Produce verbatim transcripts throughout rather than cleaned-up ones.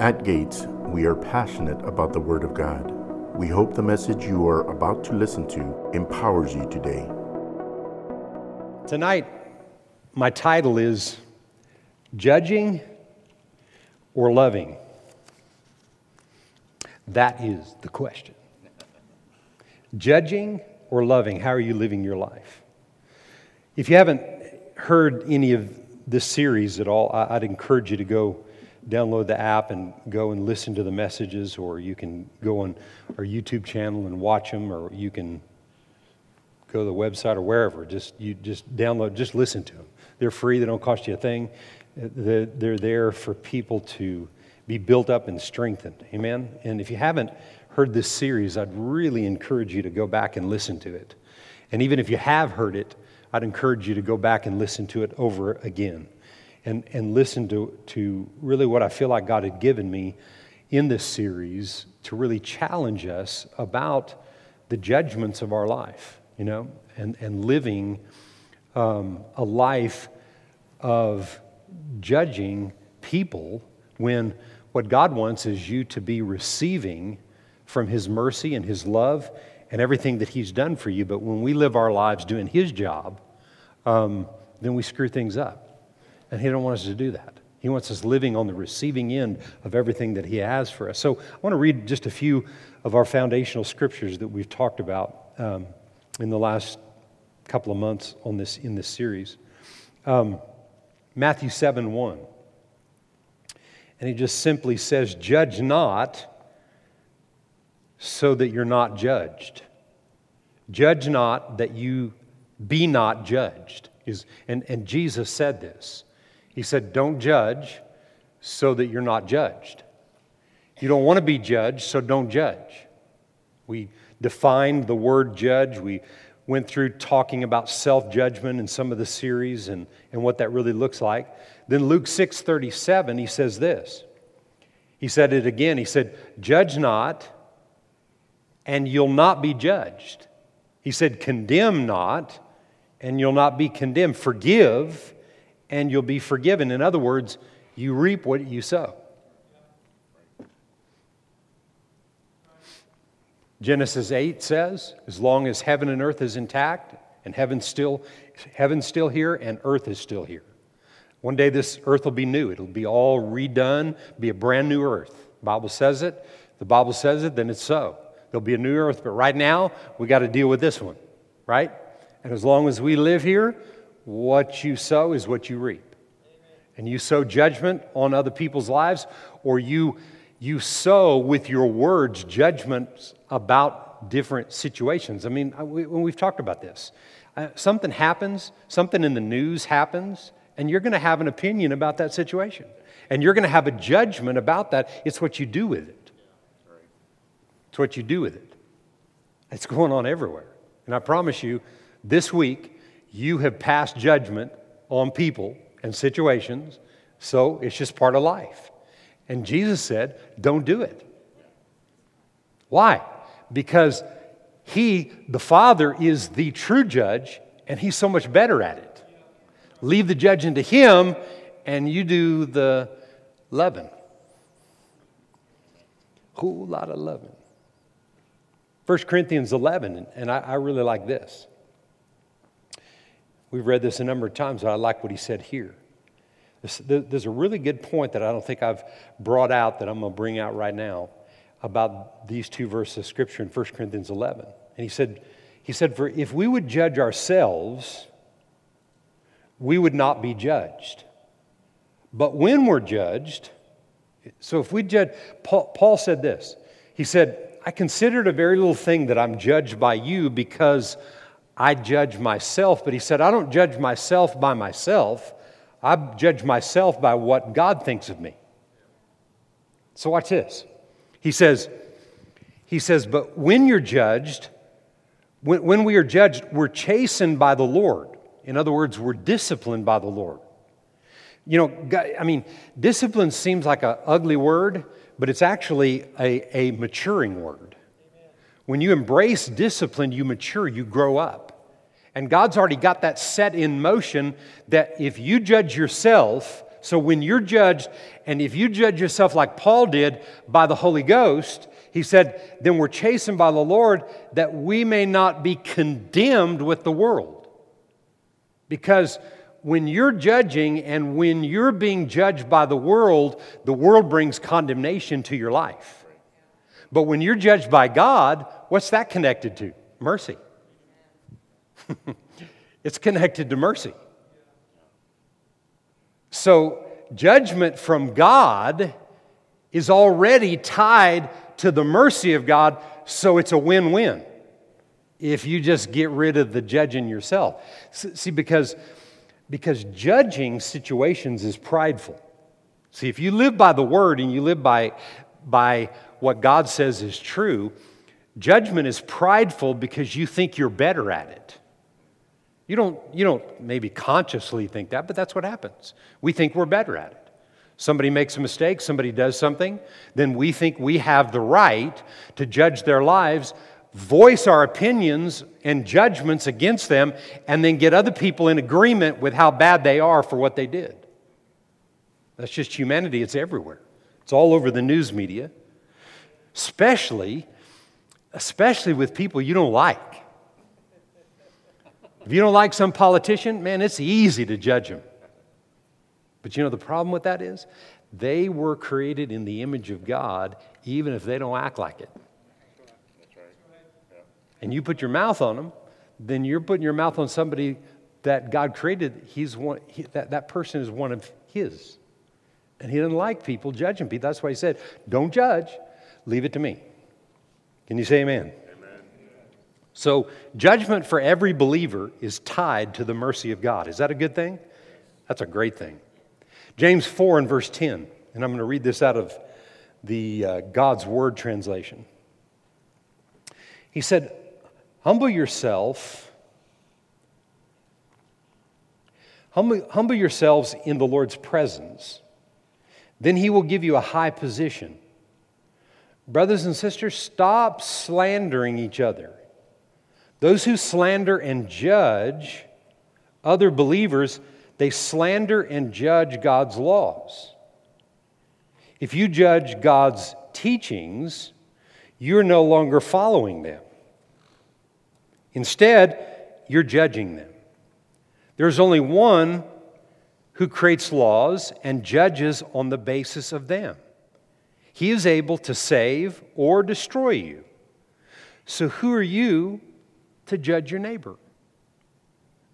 At Gates, we are passionate about the Word of God. We hope the message you are about to listen to empowers you today. Tonight, my title is Judging or Loving? That is the question. Judging or loving? How are you living your life? If you haven't heard any of this series at all, I'd encourage you to go download the app and go and listen to the messages, or you can go on our YouTube channel and watch them, or you can go to the website or wherever. Just you just download, just listen to them. They're free. They don't cost you a thing. They're, they're there for people to be built up and strengthened. Amen? And if you haven't heard this series, I'd really encourage you to go back and listen to it. And even if you have heard it, I'd encourage you to go back and listen to it over again. And, and listen to, to really what I feel like God had given me in this series to really challenge us about the judgments of our life, you know, and, and living um, a life of judging people when what God wants is you to be receiving from His mercy and His love and everything that He's done for you. But when we live our lives doing His job, um, then we screw things up. And He don't want us to do that. He wants us living on the receiving end of everything that He has for us. So I want to read just a few of our foundational scriptures that we've talked about um, in the last couple of months on this in this series. Um, Matthew seven one, and it just simply says, "Judge not, so that you're not judged. Judge not, that you be not judged." Is and and Jesus said this. He said, don't judge so that you're not judged. You don't want to be judged, so don't judge. We defined the word judge. We went through talking about self-judgment in some of the series and, and what that really looks like. Then Luke six thirty-seven, he says this. He said it again. He said, judge not, and you'll not be judged. He said, condemn not, and you'll not be condemned. Forgive, and you'll be forgiven. In other words, you reap what you sow. Genesis eight says, as long as heaven and earth is intact, and heaven's still, heaven's still here, and earth is still here. One day this earth will be new. It'll be all redone, be a brand new earth. The Bible says it. The Bible says it, then it's so. There'll be a new earth, but right now, we got to deal with this one, right? And as long as we live here, what you sow is what you reap. Amen. And you sow judgment on other people's lives, or you you sow with your words judgments about different situations. I mean, we, when we've talked about this, uh, something happens, something in the news happens, and you're going to have an opinion about that situation. And you're going to have a judgment about that. It's what you do with it. Yeah, right. It's what you do with it. It's going on everywhere. And I promise you, this week, you have passed judgment on people and situations, so it's just part of life. And Jesus said, don't do it. Why? Because He, the Father, is the true judge, and He's so much better at it. Leave the judging to Him, and you do the loving. Whole lot of loving. First Corinthians eleven, and I, I really like this. We've read this a number of times, but I like what he said here. There's a really good point that I don't think I've brought out that I'm going to bring out right now about these two verses of Scripture in First Corinthians eleven. And he said, he said, "For if we would judge ourselves, we would not be judged. But when we're judged," so if we judge, Paul, Paul said this. He said, "I consider it a very little thing that I'm judged by you, because I judge myself," but he said, "I don't judge myself by myself. I judge myself by what God thinks of me." So watch this. He says, he says, "But when you're judged, when, when we are judged, we're chastened by the Lord." In other words, we're disciplined by the Lord. You know, God, I mean, discipline seems like an ugly word, but it's actually a, a maturing word. When you embrace discipline, you mature, you grow up. And God's already got that set in motion that if you judge yourself, So when you're judged, and if you judge yourself like Paul did by the Holy Ghost, he said, then we're chastened by the Lord that we may not be condemned with the world. Because when you're judging and when you're being judged by the world, the world brings condemnation to your life. But when you're judged by God, what's that connected to? Mercy. It's connected to mercy. So judgment from God is already tied to the mercy of God, so it's a win-win if you just get rid of the judging yourself. See, because, because judging situations is prideful. See, if you live by the Word and you live by, by what God says is true, judgment is prideful because you think you're better at it. You don't, you don't maybe consciously think that, but that's what happens. We think we're better at it. Somebody makes a mistake, somebody does something, then we think we have the right to judge their lives, voice our opinions and judgments against them, and then get other people in agreement with how bad they are for what they did. That's just humanity. It's everywhere. It's all over the news media, especially, especially with people you don't like. If you don't like some politician, man, it's easy to judge them. But you know the problem with that is they were created in the image of God, even if they don't act like it. That's right. Yeah. And you put your mouth on them, then you're putting your mouth on somebody that God created. He's one. He, that, that person is one of His. And He doesn't like people judging people. That's why He said, don't judge, leave it to me. Can you say amen? Amen. So judgment for every believer is tied to the mercy of God. Is that a good thing? That's a great thing. James four and verse ten, and I'm going to read this out of the uh, God's Word translation. He said, humble yourself, humble, humble yourselves in the Lord's presence, then He will give you a high position. Brothers and sisters, stop slandering each other. Those who slander and judge other believers, they slander and judge God's laws. If you judge God's teachings, you're no longer following them. Instead, you're judging them. There's only one who creates laws and judges on the basis of them. He is able to save or destroy you. So who are you to judge your neighbor?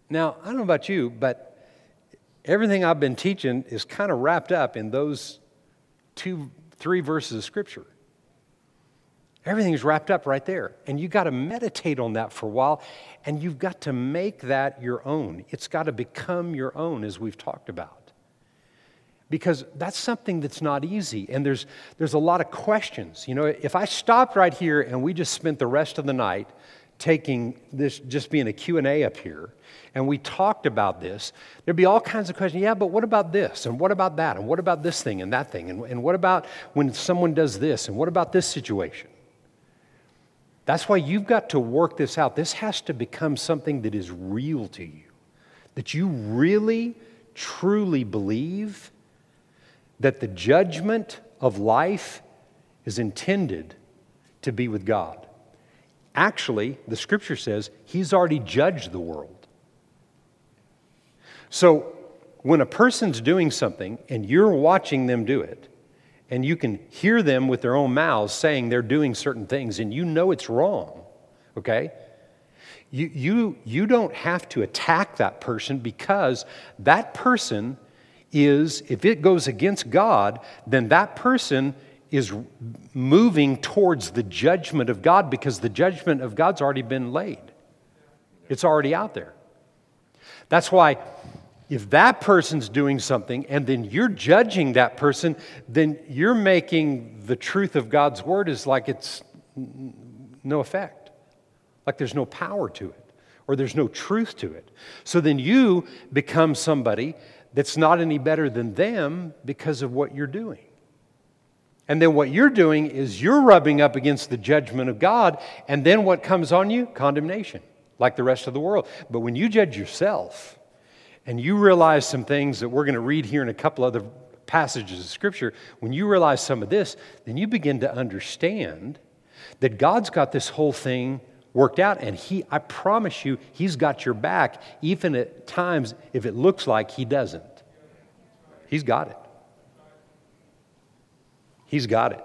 Now, I don't know about you, but everything I've been teaching is kind of wrapped up in those two, three verses of Scripture. Everything's wrapped up right there. And you've got to meditate on that for a while, and you've got to make that your own. It's got to become your own, as we've talked about. Because that's something that's not easy, and there's there's a lot of questions. You know, if I stopped right here and we just spent the rest of the night taking this, just being a Q and A up here, and we talked about this, there'd be all kinds of questions. Yeah, but what about this? And what about that? And what about this thing and that thing? And, and what about when someone does this? And what about this situation? That's why you've got to work this out. This has to become something that is real to you, that you really, truly believe that the judgment of life is intended to be with God. Actually, the Scripture says He's already judged the world. So when a person's doing something and you're watching them do it, and you can hear them with their own mouths saying they're doing certain things and you know it's wrong, okay? You, you, you don't have to attack that person, because that person is, if it goes against God, then that person is moving towards the judgment of God, because the judgment of God's already been laid. It's already out there. That's why if that person's doing something and then you're judging that person, then you're making the truth of God's Word is like it's no effect, like there's no power to it or there's no truth to it. So then you become somebody that's not any better than them because of what you're doing. And then what you're doing is you're rubbing up against the judgment of God, and then what comes on you? Condemnation, like the rest of the world. But when you judge yourself and you realize some things that we're going to read here in a couple other passages of Scripture, when you realize some of this, then you begin to understand that God's got this whole thing worked out, and he, I promise you, he's got your back, even at times if it looks like he doesn't. He's got it. He's got it.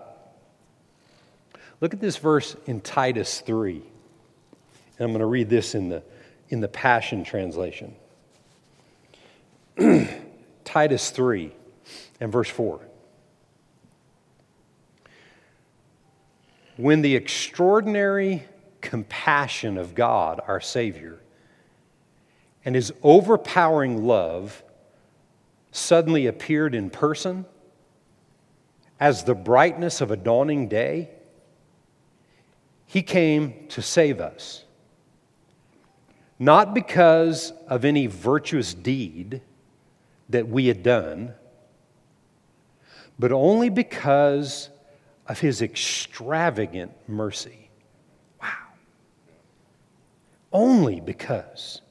Look at this verse in Titus three. And I'm going to read this in the, in the Passion Translation. Titus three and verse four. When the extraordinary compassion of God, our Savior, and His overpowering love suddenly appeared in person as the brightness of a dawning day, He came to save us, not because of any virtuous deed that we had done, but only because of His extravagant mercy. Wow. Only because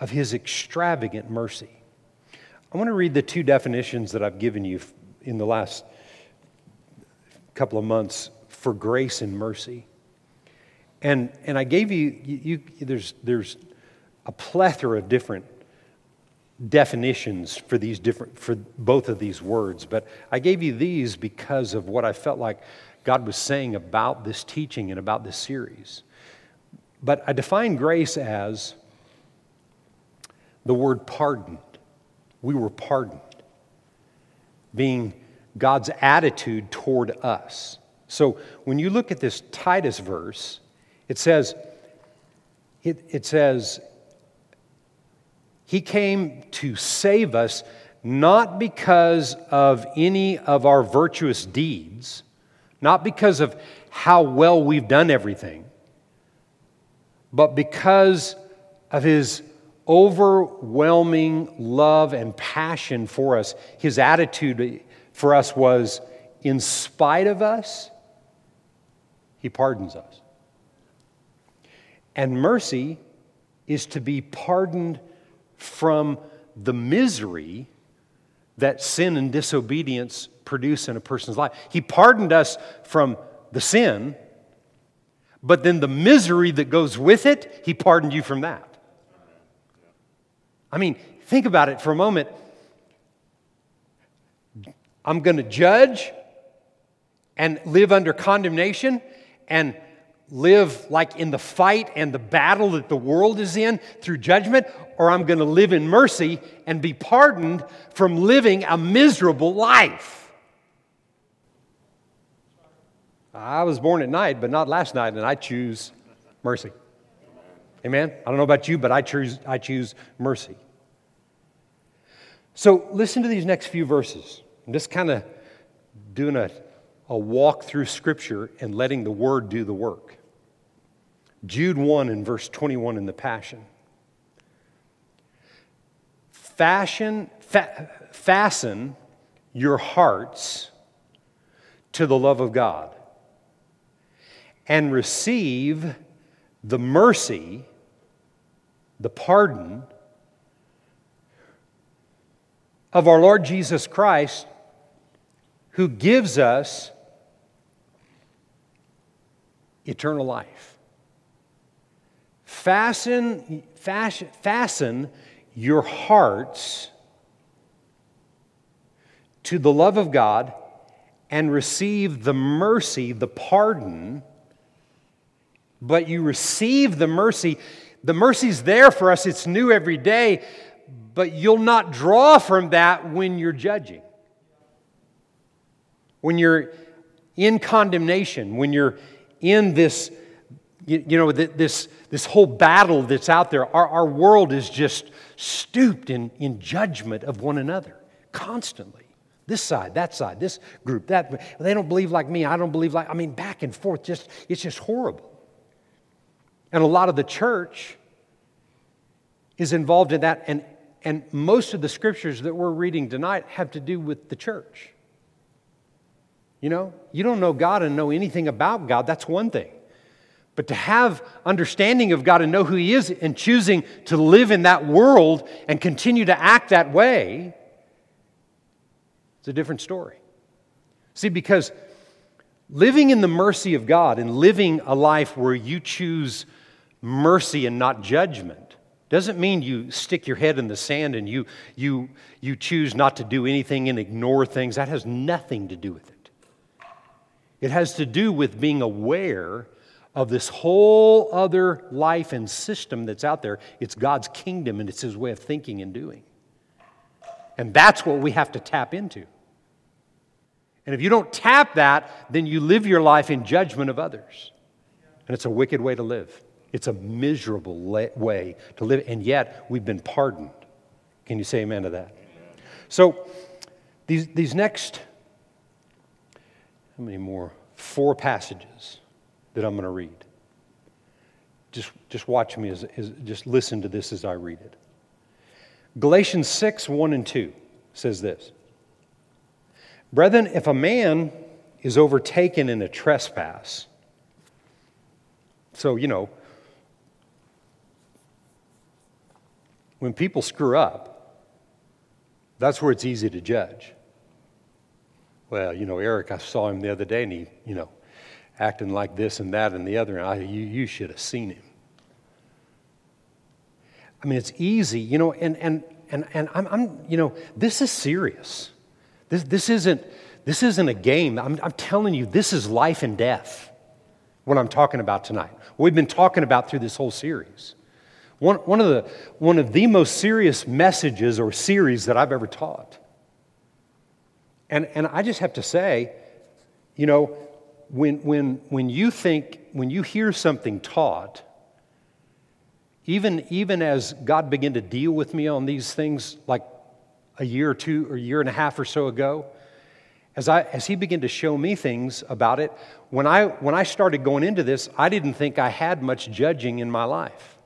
of His extravagant mercy. I want to read the two definitions that I've given you in the last couple of months for grace and mercy. And and I gave you, you, you there's there's a plethora of different definitions for these different for both of these words, but I gave you these because of what I felt like God was saying about this teaching and about this series. But I define grace as the word pardoned. We were pardoned, being God's attitude toward us. So when you look at this Titus verse, It says, it, it says, He came to save us not because of any of our virtuous deeds, not because of how well we've done everything, but because of His overwhelming love and passion for us. His attitude for us was, in spite of us, He pardons us. And mercy is to be pardoned from the misery that sin and disobedience produce in a person's life. He pardoned us from the sin, but then the misery that goes with it, He pardoned you from that. I mean, think about it for a moment. I'm going to judge and live under condemnation and live like in the fight and the battle that the world is in through judgment, or I'm going to live in mercy and be pardoned from living a miserable life. I was born at night, but not last night, and I choose mercy. Amen? I don't know about you, but I choose, I choose mercy. So listen to these next few verses. I'm just kind of doing a, a walk through Scripture and letting the Word do the work. Jude one and verse twenty-one in the Passion. Fashion, fa- fasten your hearts to the love of God and receive the mercy, the pardon of our Lord Jesus Christ, who gives us eternal life. Fasten, fasten, fasten your hearts to the love of God and receive the mercy, the pardon. But you receive the mercy. The mercy's there for us. It's new every day. But you'll not draw from that when you're judging, when you're in condemnation, when you're in this, you know, this, this whole battle that's out there. Our, our world is just stooped in, in judgment of one another constantly. This side, that side, this group, that. They don't believe like me. I don't believe like, I mean, back and forth. Just it's just horrible. And a lot of the church is involved in that. And, and most of the Scriptures that we're reading tonight have to do with the church. You know, you don't know God and know anything about God. That's one thing. But to have understanding of God and know who He is and choosing to live in that world and continue to act that way, it's a different story. See, because living in the mercy of God and living a life where you choose mercy and not judgment doesn't mean you stick your head in the sand and you you you choose not to do anything and ignore things. That has nothing to do with it. It has to do with being aware of this whole other life and system that's out there. It's God's kingdom, and it's His way of thinking and doing. And that's what we have to tap into. And if you don't tap that, then you live your life in judgment of others. And it's a wicked way to live. It's a miserable le- way to live, and yet we've been pardoned. Can you say amen to that? Amen. So these, these next, how many more? Four passages that I'm going to read. Just, just watch me, as, as just listen to this as I read it. Galatians six, one and two says this. Brethren, if a man is overtaken in a trespass, so, you know, when people screw up, that's where it's easy to judge. Well, you know, Eric, I saw him the other day, and he, you know, acting like this and that and the other, and I, you, you should have seen him. I mean, it's easy, you know, and and and and I'm, I'm you know, this is serious. This this isn't this isn't a game. I'm I'm telling you, this is life and death. What I'm talking about tonight, what we've been talking about through this whole series, one one of the one of the most serious messages or series that I've ever taught. And and I just have to say, you know, when when when you think when you hear something taught, even even as God began to deal with me on these things, like a year or two or a year and a half or so ago. As I as he began to show me things about it, when I when I started going into this, I didn't think I had much judging in my life.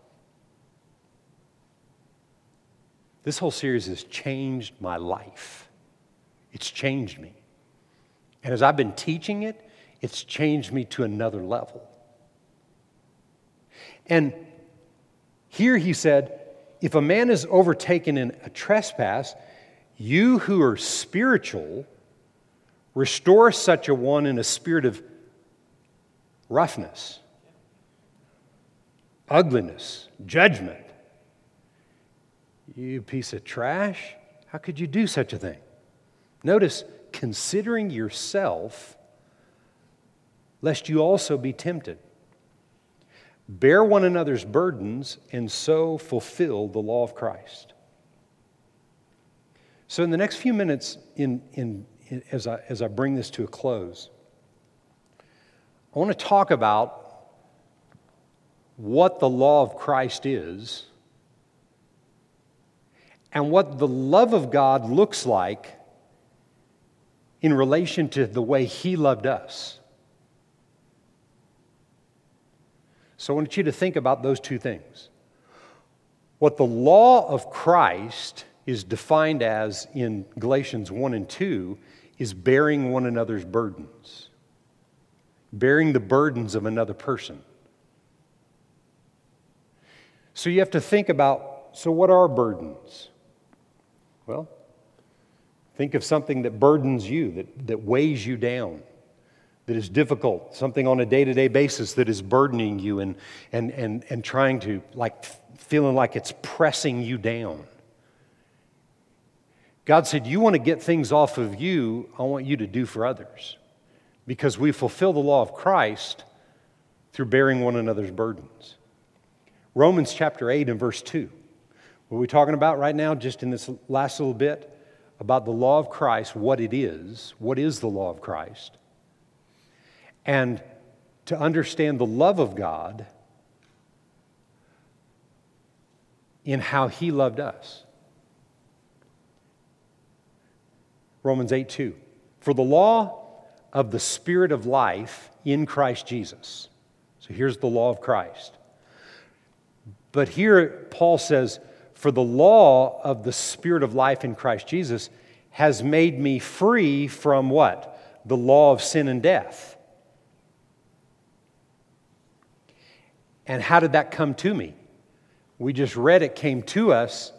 This whole series has changed my life. It's changed me. And as I've been teaching it, it's changed me to another level. And here he said, if a man is overtaken in a trespass, you who are spiritual, restore such a one in a spirit of roughness, ugliness, judgment. You piece of trash, how could you do such a thing? Notice, considering yourself, lest you also be tempted. Bear one another's burdens and so fulfill the law of Christ. So in the next few minutes, in in As I, as I bring this to a close, I want to talk about what the law of Christ is and what the love of God looks like in relation to the way He loved us. So I want you to think about those two things. What the law of Christ is defined as in Galatians one and two is bearing one another's burdens. Bearing the burdens of another person. So you have to think about, so what are burdens? Well, think of something that burdens you, that, that weighs you down, that is difficult, something on a day-to-day basis that is burdening you and, and, and, and trying to, like, feeling like it's pressing you down. God said, you want to get things off of you, I want you to do for others. Because we fulfill the law of Christ through bearing one another's burdens. Romans chapter eight and verse two. What we're talking about right now, just in this last little bit, about the law of Christ, what it is, what is the law of Christ. And to understand the love of God in how He loved us. Romans eight two, for the law of the Spirit of life in Christ Jesus. So here's the law of Christ. But here Paul says, for the law of the Spirit of life in Christ Jesus has made me free from what? The law of sin and death. And how did that come to me? We just read it came to us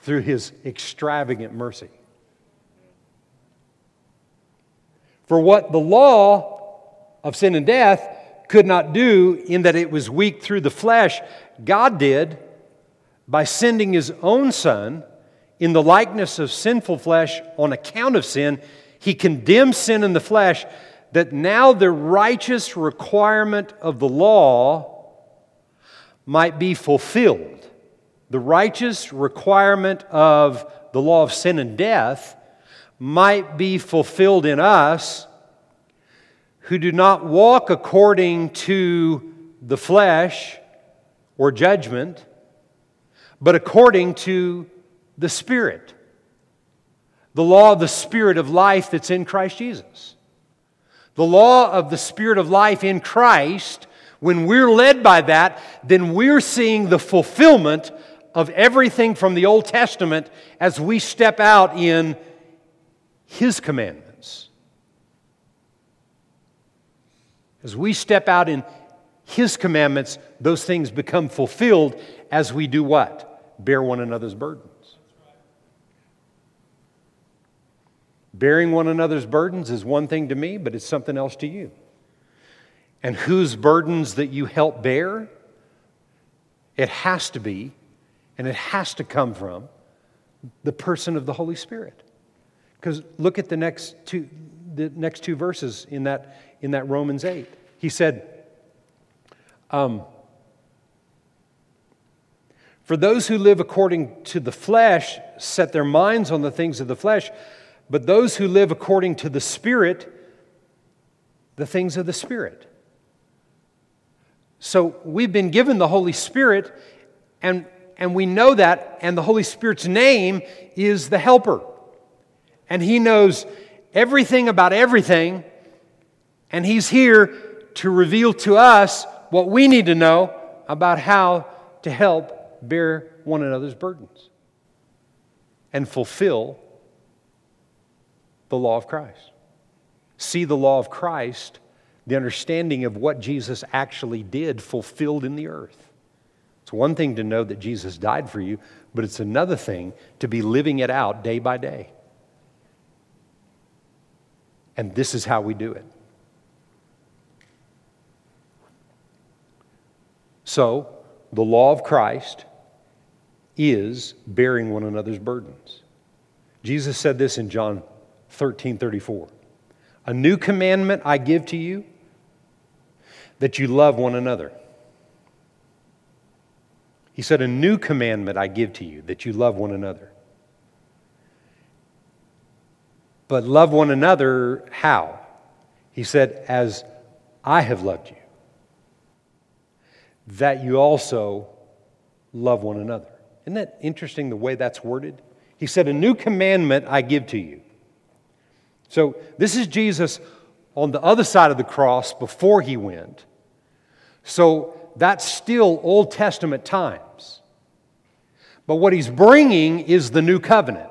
through his extravagant mercy. For what the law of sin and death could not do in that it was weak through the flesh, God did by sending his own Son in the likeness of sinful flesh on account of sin. He condemned sin in the flesh, that now the righteous requirement of the law might be fulfilled. The righteous requirement of the law of sin and death might be fulfilled in us who do not walk according to the flesh or judgment, but according to the Spirit, the law of the Spirit of life that's in Christ Jesus. The law of the Spirit of life in Christ, when we're led by that, then we're seeing the fulfillment of everything from the Old Testament as we step out in his commandments. As we step out in his commandments, those things become fulfilled as we do what? Bear one another's burdens. Bearing one another's burdens is one thing to me, but it's something else to you. And whose burdens that you help bear, it has to be, and it has to come from the person of the Holy Spirit. Because look at the next two, the next two verses in that in that Romans eight. He said, um, "For those who live according to the flesh set their minds on the things of the flesh, but those who live according to the Spirit, the things of the Spirit." So we've been given the Holy Spirit, and and we know that, and the Holy Spirit's name is the Helper. And he knows everything about everything, and he's here to reveal to us what we need to know about how to help bear one another's burdens and fulfill the law of Christ. See the law of Christ, the understanding of what Jesus actually did fulfilled in the earth. It's one thing to know that Jesus died for you, but it's another thing to be living it out day by day. And this is how we do it. So, the law of Christ is bearing one another's burdens. Jesus said this in John thirteen thirty-four. "A new commandment I give to you, that you love one another." He said, "A new commandment I give to you, that you love one another." But love one another how? He said, "As I have loved you, that you also love one another." Isn't that interesting the way that's worded? He said, "A new commandment I give to you." So this is Jesus on the other side of the cross before he went. So that's still Old Testament times. But what he's bringing is the new covenant.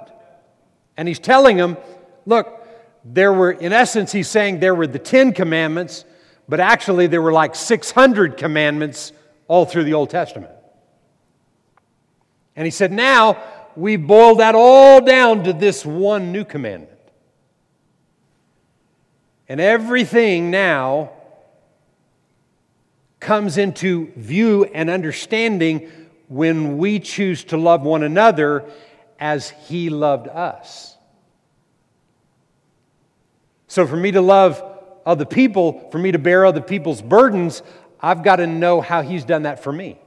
And he's telling them, look, there were, in essence, he's saying there were the Ten Commandments, but actually there were like six hundred commandments all through the Old Testament. And he said, now we boil that all down to this one new commandment. And everything now comes into view and understanding when we choose to love one another as he loved us. So for me to love other people, for me to bear other people's burdens, I've got to know how he's done that for me.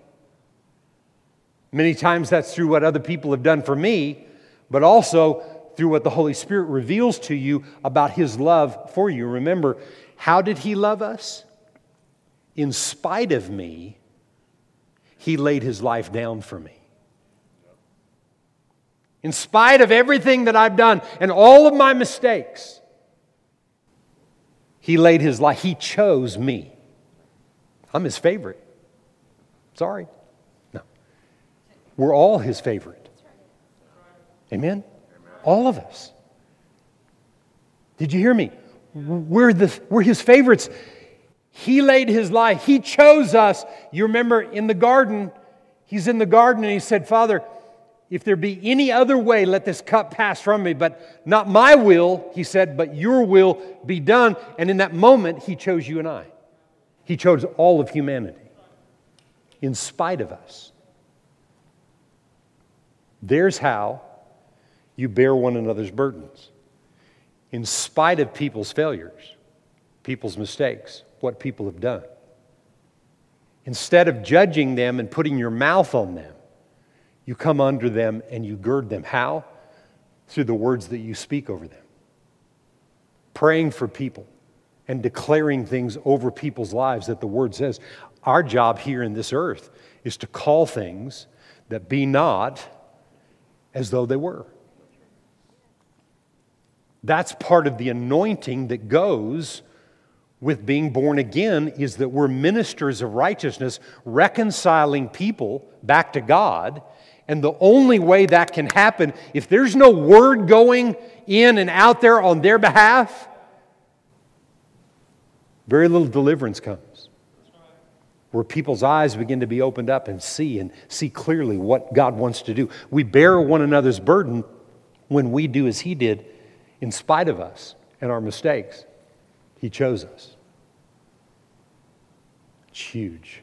Many times that's through what other people have done for me, but also through what the Holy Spirit reveals to you about his love for you. Remember, how did he love us? In spite of me, he laid his life down for me. In spite of everything that I've done and all of my mistakes, he laid his life. He chose me. I'm his favorite. Sorry. No. We're all his favorite. Amen? Amen? All of us. Did you hear me? We're, the, we're his favorites. He laid His life. He chose us. You remember in the garden, He's in the garden and He said, Father, if there be any other way, let this cup pass from me. But not my will, He said, but your will be done. And in that moment, He chose you and I. He chose all of humanity in spite of us. There's how you bear one another's burdens. In spite of people's failures, people's mistakes, what people have done. Instead of judging them and putting your mouth on them, you come under them and you gird them. How? Through the words that you speak over them. Praying for people and declaring things over people's lives that the Word says. Our job here in this earth is to call things that be not as though they were. That's part of the anointing that goes with being born again, is that we're ministers of righteousness, reconciling people back to God. And the only way that can happen, if there's no word going in and out there on their behalf, very little deliverance comes. Where people's eyes begin to be opened up and see and see clearly what God wants to do. We bear one another's burden when we do as He did in spite of us and our mistakes. He chose us. It's huge.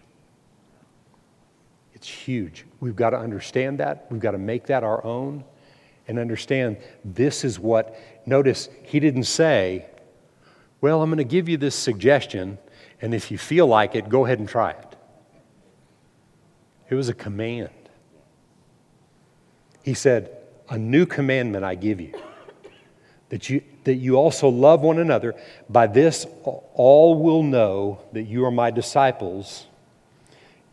It's huge. We've got to understand that. We've got to make that our own and understand this is what, notice, He didn't say, well, I'm going to give you this suggestion, and if you feel like it, go ahead and try it. It was a command. He said, a new commandment I give you, that you that you also love one another. By this all will know that you are my disciples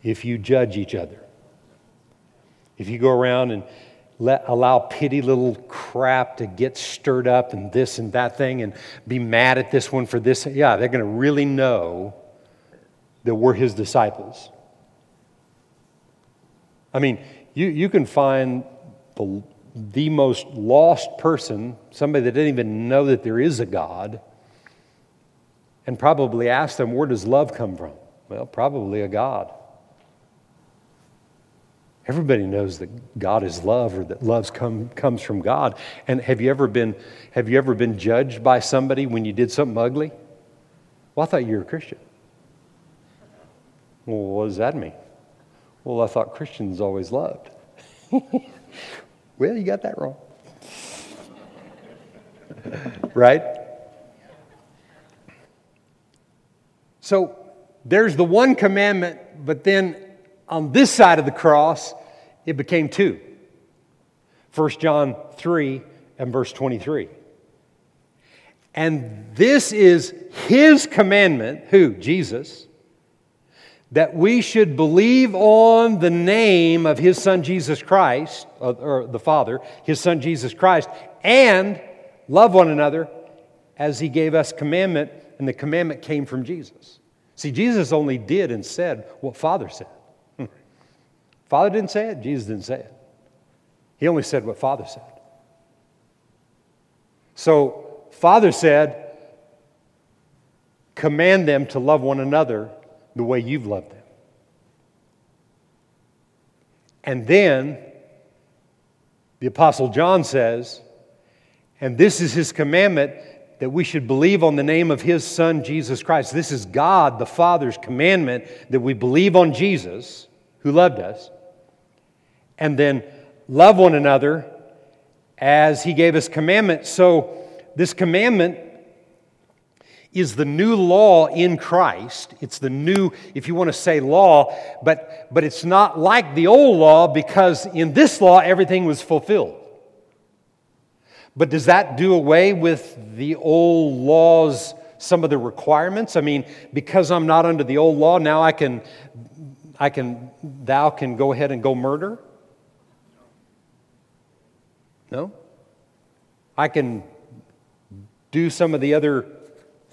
if you judge each other. If you go around and let allow pity little crap to get stirred up and this and that thing and be mad at this one for this, yeah, they're going to really know that we're His disciples. I mean, you, you can find the... the most lost person, somebody that didn't even know that there is a God, and probably ask them, where does love come from? Well, probably a God. Everybody knows that God is love, or that love come, comes from God. And have you ever been have you ever been judged by somebody when you did something ugly? Well, I thought you were a Christian. Well, what does that mean? Well, I thought Christians always loved. Well, you got that wrong. Right? So there's the one commandment, but then on this side of the cross, it became two. First John three and verse twenty-three. And this is His commandment, who? Jesus. That we should believe on the name of His Son Jesus Christ, or the Father, His Son Jesus Christ, and love one another as He gave us commandment, and the commandment came from Jesus. See, Jesus only did and said what Father said. Hmm. Father didn't say it, Jesus didn't say it. He only said what Father said. So, Father said, command them to love one another the way you've loved them. And then the Apostle John says, and this is His commandment, that we should believe on the name of His Son, Jesus Christ. This is God the Father's commandment, that we believe on Jesus, who loved us, and then love one another as He gave us commandment. So this commandment is the new law in Christ. It's the new, if you want to say law, but, but it's not like the old law, because in this law everything was fulfilled. But does that do away with the old law's, some of the requirements? I mean, because I'm not under the old law, now I can, I can, thou can go ahead and go murder? No? I can do some of the other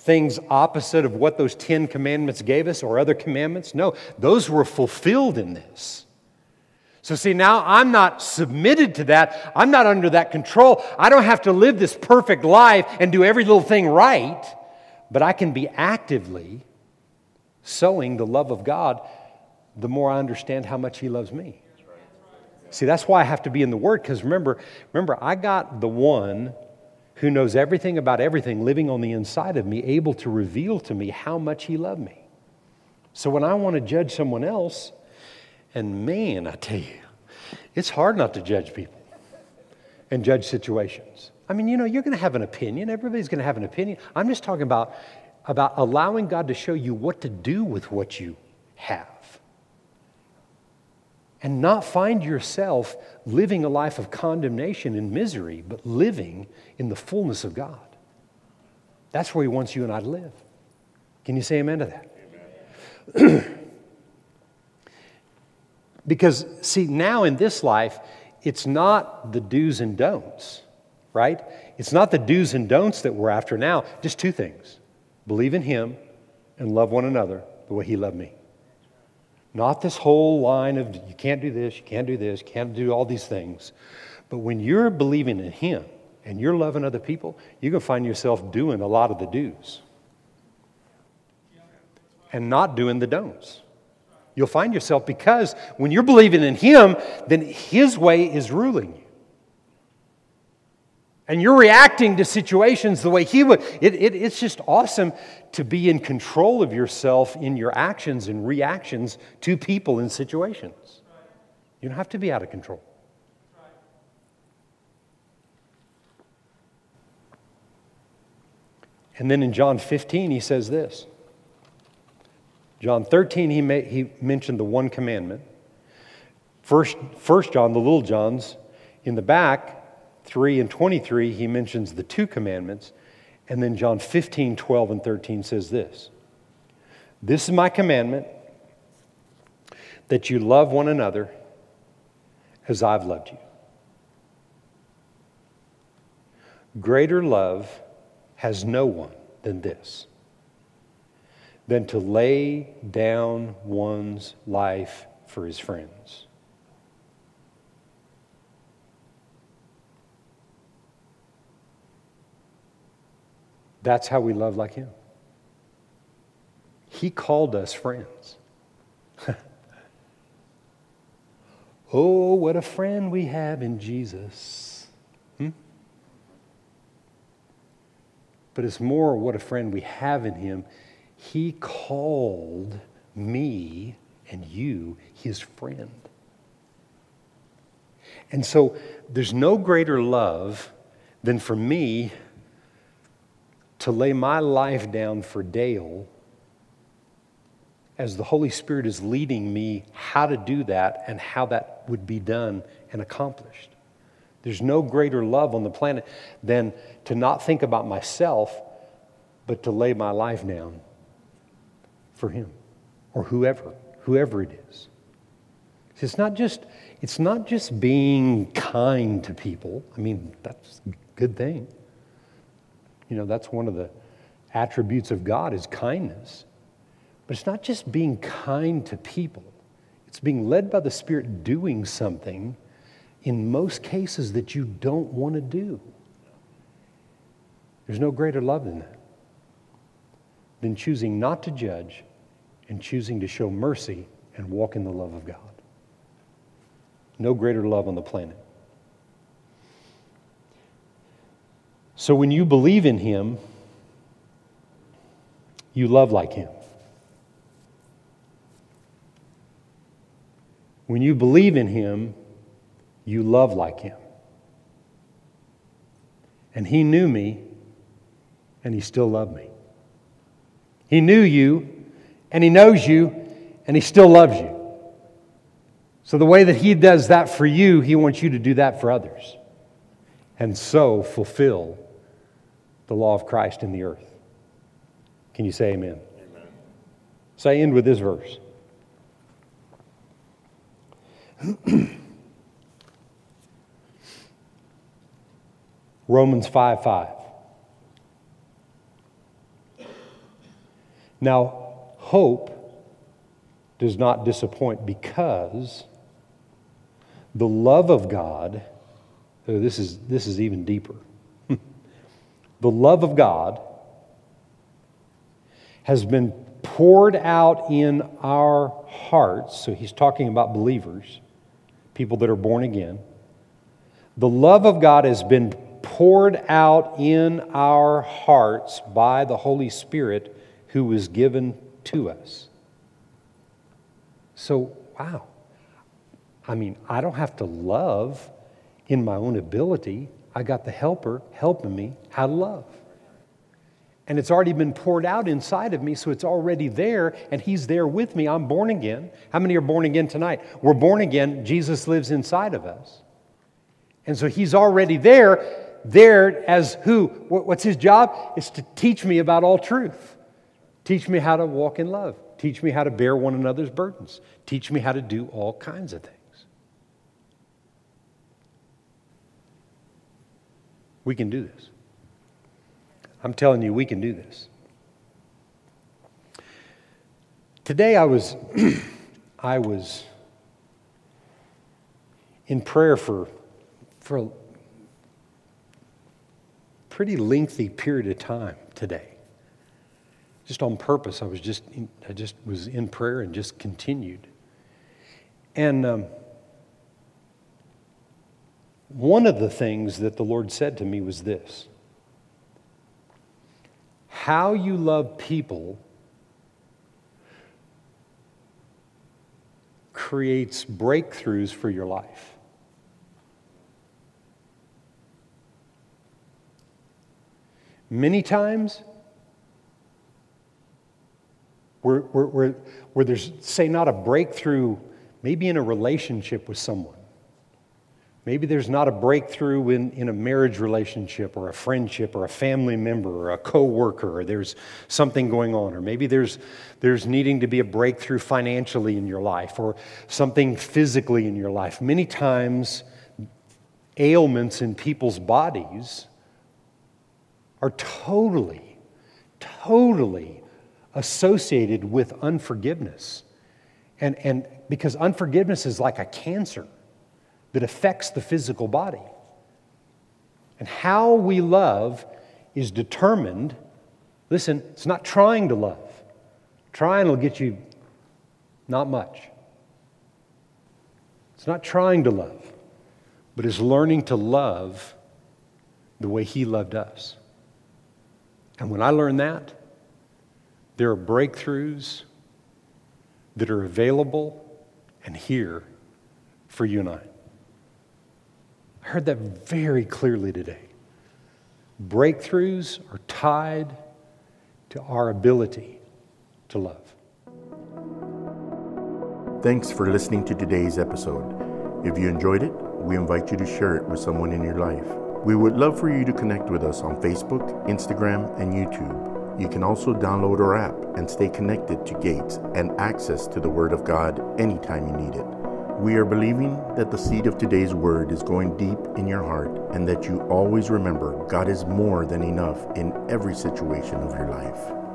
things opposite of what those Ten Commandments gave us, or other commandments? No, those were fulfilled in this. So see, now I'm not submitted to that. I'm not under that control. I don't have to live this perfect life and do every little thing right, but I can be actively sowing the love of God, the more I understand how much He loves me. See, that's why I have to be in the Word, because remember, remember, I got the one who knows everything about everything living on the inside of me, able to reveal to me how much He loved me. So when I want to judge someone else, and man, I tell you, it's hard not to judge people and judge situations. I mean, you know, you're going to have an opinion. Everybody's going to have an opinion. I'm just talking about, about allowing God to show you what to do with what you have. And not find yourself living a life of condemnation and misery, but living in the fullness of God. That's where He wants you and I to live. Can you say amen to that? Amen. Because, see, now in this life, it's not the do's and don'ts, right? It's not the do's and don'ts that we're after now. Just two things. Believe in Him and love one another the way He loved me. Not this whole line of, you can't do this, you can't do this, you can't do all these things. But when you're believing in Him and you're loving other people, you're going to find yourself doing a lot of the do's and not doing the don'ts. You'll find yourself, because when you're believing in Him, then His way is ruling you. And you're reacting to situations the way He would. It, it, it's just awesome to be in control of yourself in your actions and reactions to people and situations. You don't have to be out of control. And then in John fifteen, He says this. John thirteen, he, may, he mentioned the one commandment. First, First John, the little Johns, in the back, three and twenty-three, he mentions the two commandments. And then John fifteen, twelve, and thirteen says this. This is my commandment, that you love one another as I've loved you. Greater love has no one than this, than to lay down one's life for his friends. That's how we love like Him. He called us friends. Oh, what a friend we have in Jesus. Hmm? But it's more what a friend we have in Him. He called me and you His friend. And so there's no greater love than for me to lay my life down for Dale as the Holy Spirit is leading me how to do that and how that would be done and accomplished. There's no greater love on the planet than to not think about myself, but to lay my life down for him or whoever, whoever it is. It's not just, it's not just being kind to people. I mean, that's a good thing. You know, that's one of the attributes of God is kindness. But it's not just being kind to people. It's being led by the Spirit doing something in most cases that you don't want to do. There's no greater love than that. Than choosing not to judge and choosing to show mercy and walk in the love of God. No greater love on the planet. So when you believe in Him, you love like Him. When you believe in Him, you love like Him. And He knew me, and He still loved me. He knew you, and He knows you, and He still loves you. So the way that He does that for you, He wants you to do that for others. And so fulfill the law of Christ in the earth. Can you say amen? Amen. So I end with this verse. Romans five five. Now, hope does not disappoint because the love of God, oh, this is, this is even deeper. The love of God has been poured out in our hearts, so he's talking about believers, people that are born again. The love of God has been poured out in our hearts by the Holy Spirit who was given to us. So, wow. I mean, I don't have to love in my own ability. I got the helper helping me how to love. And it's already been poured out inside of me, so it's already there, and he's there with me. I'm born again. How many are born again tonight? We're born again. Jesus lives inside of us. And so he's already there, there as who? What's his job? It's to teach me about all truth. Teach me how to walk in love. Teach me how to bear one another's burdens. Teach me how to do all kinds of things. We can do this. I'm telling you, we can do this. Today I was I was in prayer for, for a pretty lengthy period of time today. Just on purpose, I was just in, I just was in prayer and just continued. And um, one of the things that the Lord said to me was this. How you love people creates breakthroughs for your life. Many times, where, where, where, where there's, say, not a breakthrough, maybe in a relationship with someone. Maybe there's not a breakthrough in, in a marriage relationship or a friendship or a family member or a coworker, or there's something going on, or maybe there's there's needing to be a breakthrough financially in your life or something physically in your life. Many times, ailments in people's bodies are totally, totally associated with unforgiveness. And, and because unforgiveness is like a cancer that affects the physical body. And how we love is determined. Listen, it's not trying to love. Trying will get you not much. It's not trying to love, but it's learning to love the way he loved us. And when I learned that, there are breakthroughs that are available and here for you and I. I heard that very clearly today. Breakthroughs are tied to our ability to love. Thanks for listening to today's episode. If you enjoyed it, we invite you to share it with someone in your life. We would love for you to connect with us on Facebook, Instagram, and YouTube. You can also download our app and stay connected to Gates and access to the Word of God anytime you need it. We are believing that the seed of today's word is going deep in your heart and that you always remember God is more than enough in every situation of your life.